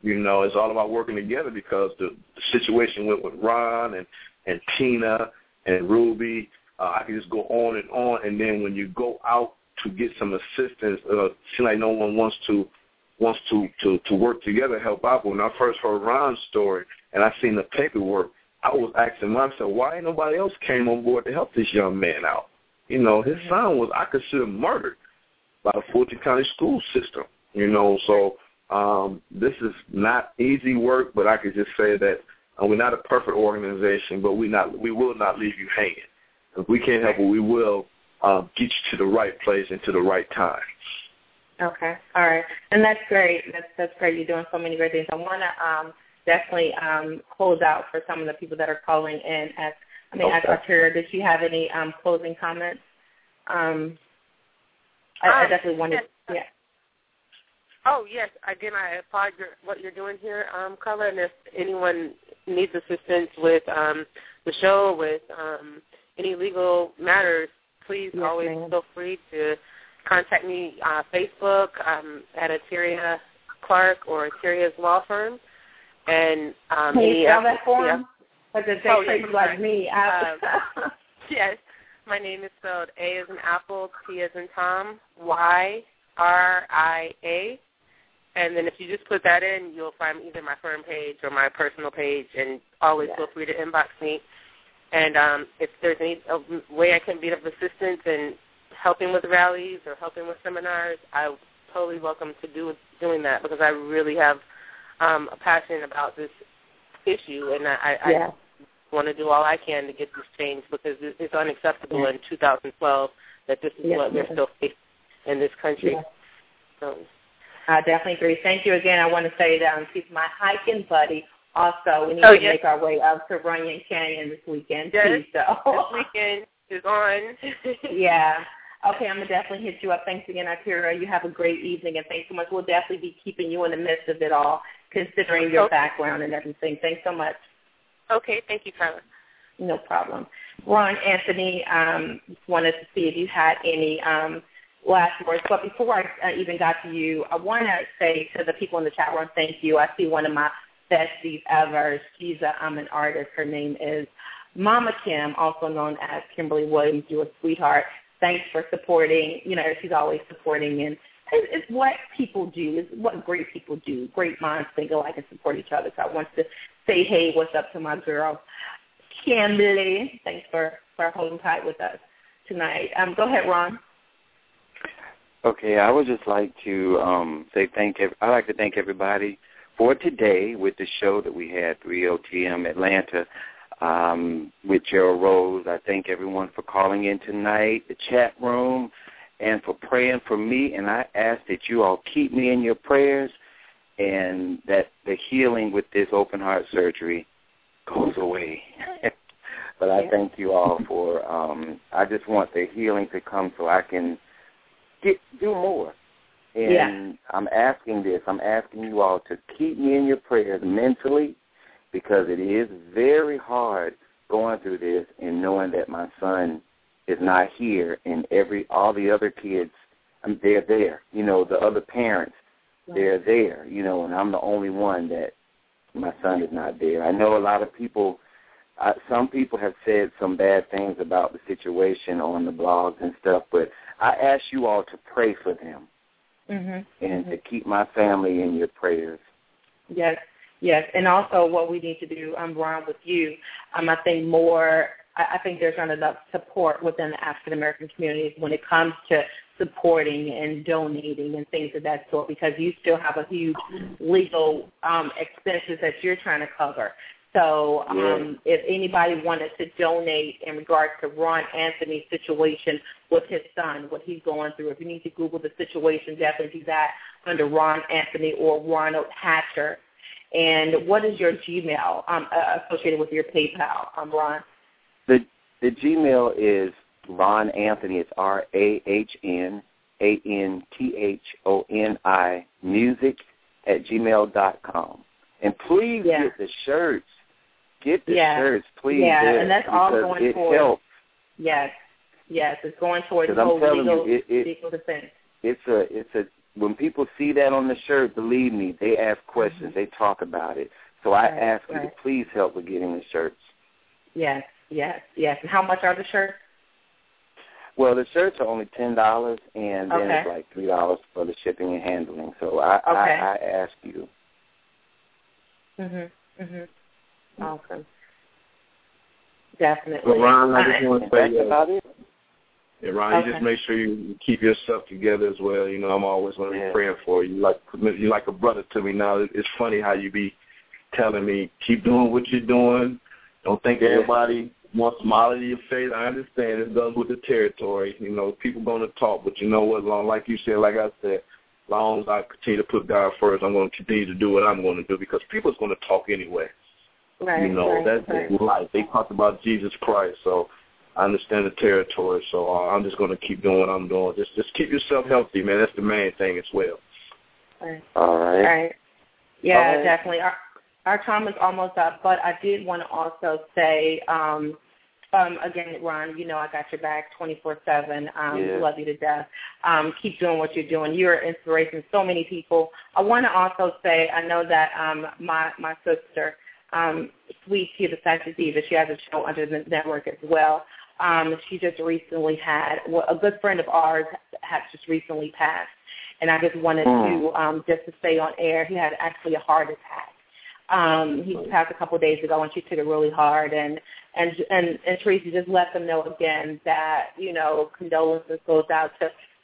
You know, it's all about working together because the situation went with Ron and Tina and Ruby. I can just go on, and then when you go out to get some assistance, it seems like no one wants to work together, help out. But when I first heard Ron's story and I seen the paperwork, I was asking myself, why ain't nobody else came on board to help this young man out? You know, his son was, I consider, murdered by the Fulton County school system, you know. So this is not easy work, but I could just say that we're not a perfect organization, but we will not leave you hanging. If we can't help it, we will get you to the right place and to the right time. Okay. All right. And that's great. That's great. You're doing so many great things. I want to definitely close out for some of the people that are calling in. Ask Atheria, did you have any closing comments? I definitely wanted to. Yeah. Oh, yes. Again, I applaud what you're doing here, Carla. And if anyone needs assistance with the show, with any legal matters, please always feel free to contact me on Facebook at Atheria Clark or Ateria's Law Firm. And can you spell that for him? Like the J-Tracer like me. Yes. My name is spelled A as in apple, T as in Tom, YRIA. And then if you just put that in, you'll find either my firm page or my personal page. And always feel free to inbox me. And if there's any way I can be of assistance in helping with rallies or helping with seminars, I'm totally welcome to doing that, because I really have a passion about this issue, and I want to do all I can to get this changed, because it's unacceptable in 2012 that this is what we're still facing in this country. Yeah. So. I definitely agree. Thank you again. I want to say that she's my hiking buddy. Also, we need to make our way up to Runyon Canyon this weekend. Yes, too, so. This weekend is on. Yeah. Okay, I'm going to definitely hit you up. Thanks again, Atheria. You have a great evening, and thanks so much. We'll definitely be keeping you in the midst of it all, considering your background and everything. Thanks so much. Okay, thank you, Carla. No problem. Ron Anthony, wanted to see if you had any last words. But before I even got to you, I want to say to the people in the chat room, thank you. I see one of my besties ever. She's an artist. Her name is Mama Kim, also known as Kimberly Williams. You're a sweetheart. Thanks for supporting. You know, she's always supporting, and it's what people do. It's what great people do. Great minds think alike and support each other. So I want to say, hey, what's up to my girl, Kimberly? Thanks for holding tight with us tonight. Go ahead, Ron. Okay, I would just like to say I'd like to thank everybody for today with the show that we had through EOTM Atlanta. With Gerald Rose. I thank everyone for calling in tonight, the chat room, and for praying for me. And I ask that you all keep me in your prayers and that the healing with this open heart surgery goes away. But I thank you all for, I just want the healing to come so I can do more. And I'm asking this. I'm asking you all to keep me in your prayers mentally, because it is very hard going through this and knowing that my son is not here, and all the other kids, they're there. You know, the other parents, they're there. You know, and I'm the only one that my son is not there. I know a lot of people, some people have said some bad things about the situation on the blogs and stuff, but I ask you all to pray for them and to keep my family in your prayers. Yes, and also what we need to do, Ron, with you, I think there's not enough support within the African-American communities when it comes to supporting and donating and things of that sort, because you still have a huge legal expenses that you're trying to cover. So if anybody wanted to donate in regards to Ron Anthony's situation with his son, what he's going through, if you need to Google the situation, definitely do that under Ron Anthony or Ronald Hatcher. And what is your Gmail associated with your PayPal, Ron? The Gmail is Ron Anthony. It's RAHNANTHONI music@gmail.com. And please get the shirts. Get the shirts, please. Yeah, and that's all going towards. Helps. Yes, it's going towards the whole legal defense. When people see that on the shirt, believe me, they ask questions. They talk about it. So I ask you to please help with getting the shirts. Yes. And how much are the shirts? Well, the shirts are only $10, and then it's like $3 for the shipping and handling. So I ask you. Awesome. Definitely. Well, Ron, I just want to say that's about it. Yeah, Ron, you just make sure you keep yourself together as well. You know, I'm always going to be praying for you. You're like a brother to me now. It's funny how you be telling me, keep doing what you're doing. Don't think everybody wants to smile in your face. I understand it does with the territory. You know, people going to talk, but you know what, like I said, long as I continue to put God first, I'm going to continue to do what I'm going to do, because people's going to talk anyway. Right. You know, that's life. They talked about Jesus Christ, so I understand the territory, so I'm just going to keep doing what I'm doing. Just keep yourself healthy, man. That's the main thing as well. All right. Yeah, definitely. Our time is almost up, but I did want to also say, again, Ron, you know I got your back 24/7. Love you to death. Keep doing what you're doing. You're an inspiration to so many people. I want to also say I know that my sister, Sweetie, the Sanchez Eva, she has a show under the network as well. She just recently a good friend of ours has just recently passed, and I just wanted to, just to stay on air, he had actually a heart attack. He passed a couple of days ago, and she took it really hard, and Tracy just let them know again that, you know, condolences goes out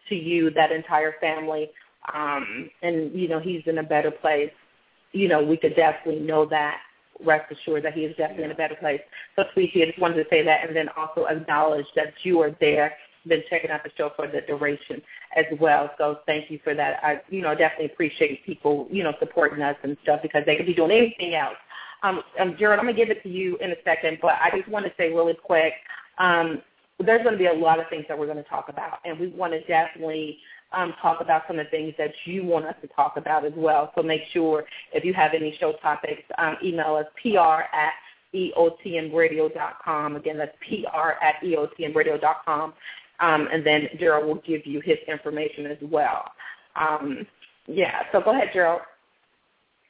to you, that entire family, and, you know, he's in a better place. You know, we could definitely know that. Rest assured that he is definitely in a better place. So, Sweetie, I just wanted to say that, and then also acknowledge that you are there, been checking out the show for the duration as well. So thank you for that. I, you know, definitely appreciate people, you know, supporting us and stuff, because they could be doing anything else. Gerald, I'm going to give it to you in a second, but I just want to say really quick, there's going to be a lot of things that we're going to talk about, and we want to definitely talk about some of the things that you want us to talk about as well. So make sure if you have any show topics, email us pr@EOTMradio.com. Again, that's pr@EOTMradio.com, and then Gerald will give you his information as well. So go ahead, Gerald.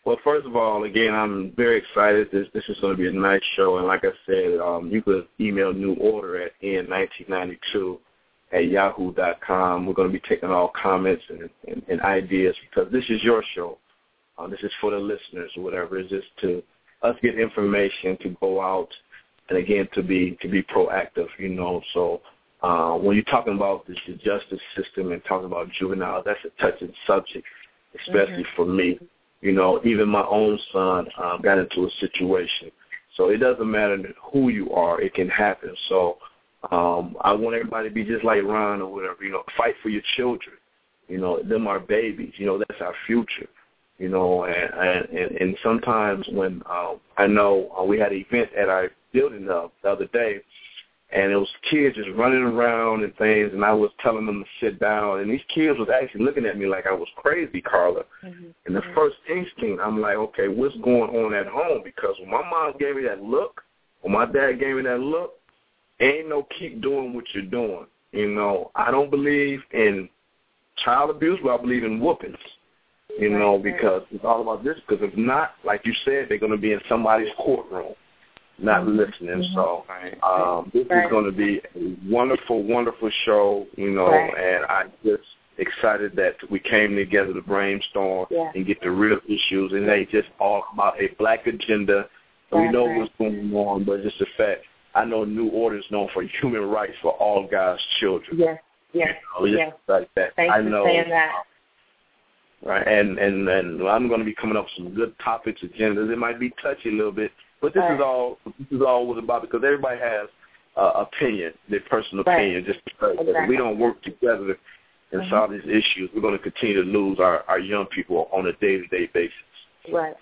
Well, first of all, again, I'm very excited. This is going to be a nice show. And like I said, you could email New Order at in1992@yahoo.com. We're going to be taking all comments and ideas, because this is your show. This is for the listeners or whatever. It's just to us get information, to go out, and, again, to be proactive, you know. So when you're talking about the justice system and talking about juveniles, that's a touching subject, especially for me. You know, even my own son got into a situation. So it doesn't matter who you are, it can happen. So I want everybody to be just like Ron or whatever, you know, fight for your children. You know, them are babies. You know, that's our future. You know, and sometimes when I know we had an event at our building the other day, and it was kids just running around and things, and I was telling them to sit down. And these kids was actually looking at me like I was crazy, Carla. Mm-hmm. And the first instinct, I'm like, okay, what's going on at home? Because when my mom gave me that look, when my dad gave me that look, ain't no keep doing what you're doing. You know, I don't believe in child abuse, but I believe in whoopings, you know, because it's all about this. Because if not, like you said, they're going to be in somebody's courtroom. Not listening, so this is going to be a wonderful, wonderful show, you know, and I'm just excited that we came together to brainstorm and get the real issues, and they just all about a black agenda, and we know what's going on, but just the fact, I know New Order is known for human rights for all God's children. Like that. Thanks for saying that. Right, and I'm going to be coming up with some good topics, agendas. It might be touchy a little bit. But this is all what it's about, because everybody has opinion, their personal opinion. Just if we don't work together and solve these issues, we're going to continue to lose our young people on a day-to-day basis. Right.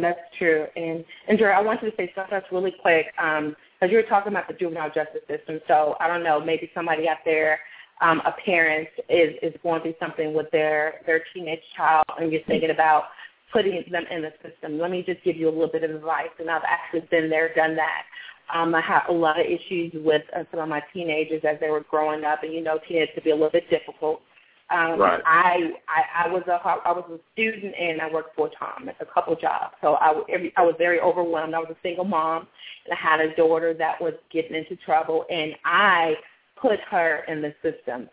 That's true. And Jerry, I want you to say something that's really quick, because you were talking about the juvenile justice system. So I don't know, maybe somebody out there, a parent is going through something with their teenage child, and you're thinking about putting them in the system. Let me just give you a little bit of advice, and I've actually been there, done that. I have a lot of issues with some of my teenagers as they were growing up, and you know, kids could be a little bit difficult. I was a student, and I worked full time at a couple jobs, so I was very overwhelmed. I was a single mom, and I had a daughter that was getting into trouble, and I put her in the system.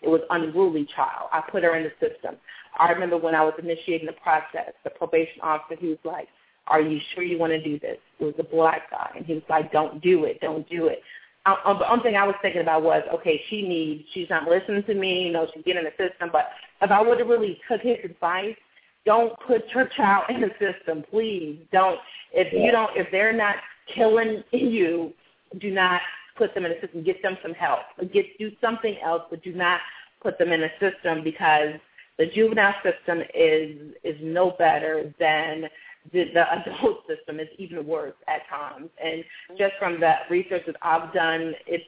It was unruly child. I put her in the system. I remember when I was initiating the process, the probation officer, he was like, "Are you sure you want to do this?" It was a black guy, and he was like, "Don't do it." The only thing I was thinking about was, okay, she's not listening to me, you know, she's getting in the system. But if I would have really took his advice, don't put your child in the system, please. Don't. If they're not killing you, do not put them in a system. Get them some help. Do something else, but do not put them in a system, because the juvenile system is no better than the adult system. It's even worse at times. And just from the research that I've done, it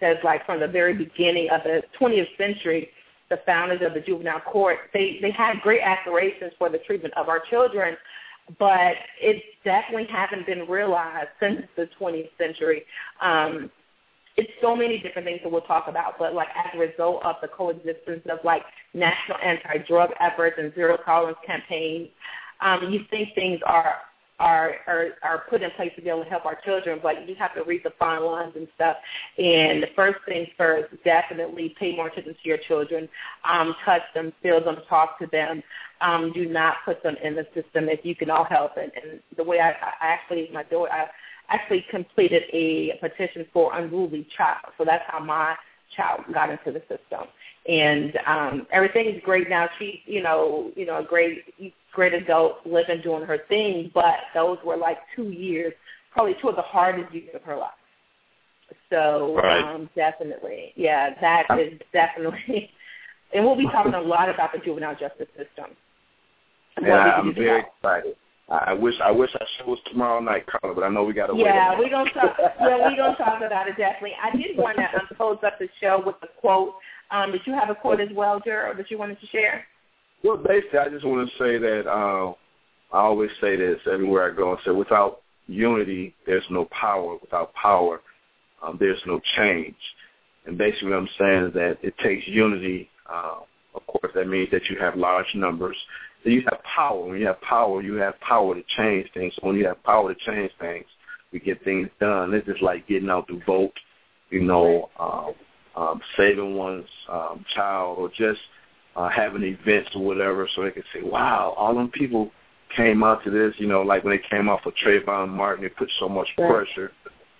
says from the very beginning of the 20th century, the founders of the juvenile court, they had great aspirations for the treatment of our children, but it definitely hasn't been realized since the 20th century. It's so many different things that we'll talk about, but, like, as a result of the coexistence of, like, national anti-drug efforts and zero-tolerance campaigns, you think things are put in place to be able to help our children, but you have to read the fine lines and stuff. And the first things first, definitely pay more attention to your children, touch them, feel them, talk to them. Do not put them in the system if you can all help it. And the way I actually completed a petition for unruly child. So that's how my child got into the system. And everything is great now. She's, you know, a great adult, living, doing her thing, but those were like 2 years, probably two of the hardest years of her life. So definitely, yeah, that is definitely, and we'll be talking a lot about the juvenile justice system. I'm very excited. I wish I show was tomorrow night, Carla, but I know we got to wait. Yeah, we're gonna talk. Yeah, we're gonna talk about it definitely. I did want to close up the show with a quote. Did you have a quote as well, Gerald, that you wanted to share? Well, basically, I just want to say that I always say this everywhere I go. I say, without unity, there's no power. Without power, there's no change. And basically what I'm saying is that it takes unity. Of course, that means that you have large numbers. So you have power. When you have power to change things. So when you have power to change things, we get things done. It's just like getting out the vote, you know, saving one's child or just having events or whatever so they can say, wow, all them people came out to this. You know, like when they came out for Trayvon Martin, it put so much pressure,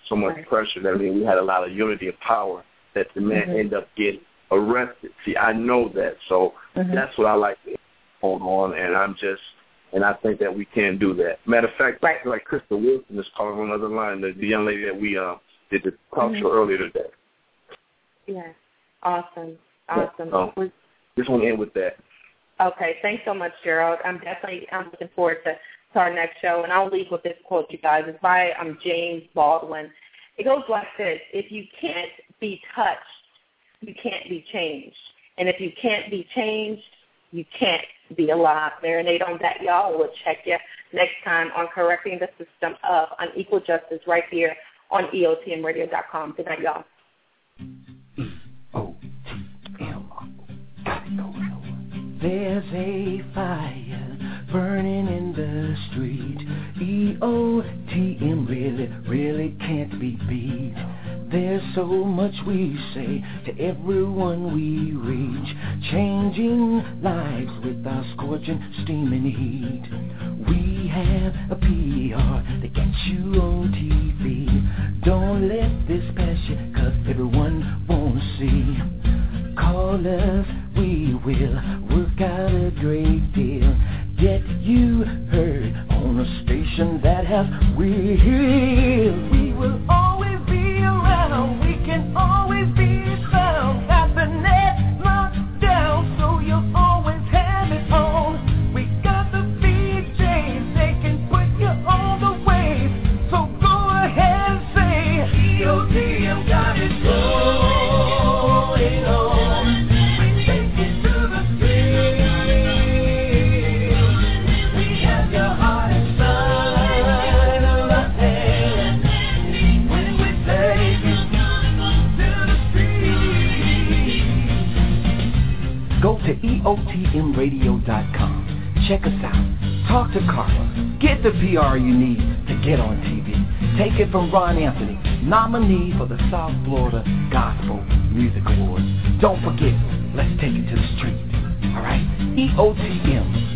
that I mean, we had a lot of unity and power that the man ended up getting arrested. See, I know that. So that's what I like to hold on, and I think that we can do that. Matter of fact, like Crystal Wilson is calling on another line, the young lady that we did the talk show earlier today. Yeah, awesome. So, just want to end with that. Okay, thanks so much, Gerald. I'm looking forward to our next show, and I'll leave with this quote, you guys. It's by James Baldwin. It goes like this: if you can't be touched, you can't be changed. And if you can't be changed, you can't be alive. Marinate on that, y'all. We'll check you next time on Correcting the System of Unequal Justice right here on EOTMRadio.com. Good night, y'all. There's a fire burning in the street. EOTM really can't be beat. There's so much we say to everyone we reach, changing lives with our scorching, steaming heat. We have a PR that gets you on TV. Don't let this pass you, 'cause everyone won't see. Call us, we will work out a great deal. Get you heard on a station that has real. We will always be around. We can always be found at the next lockdown. So you'll always have it on. We got the BJs. They can put you on the wave. So go ahead and say, EOTM got it going on. EOTMradio.com. Check us out. Talk to Carla. Get the PR you need to get on TV. Take it from Ron Anthony, nominee for the South Florida Gospel Music Awards. Don't forget, let's take it to the street. All right? EOTM.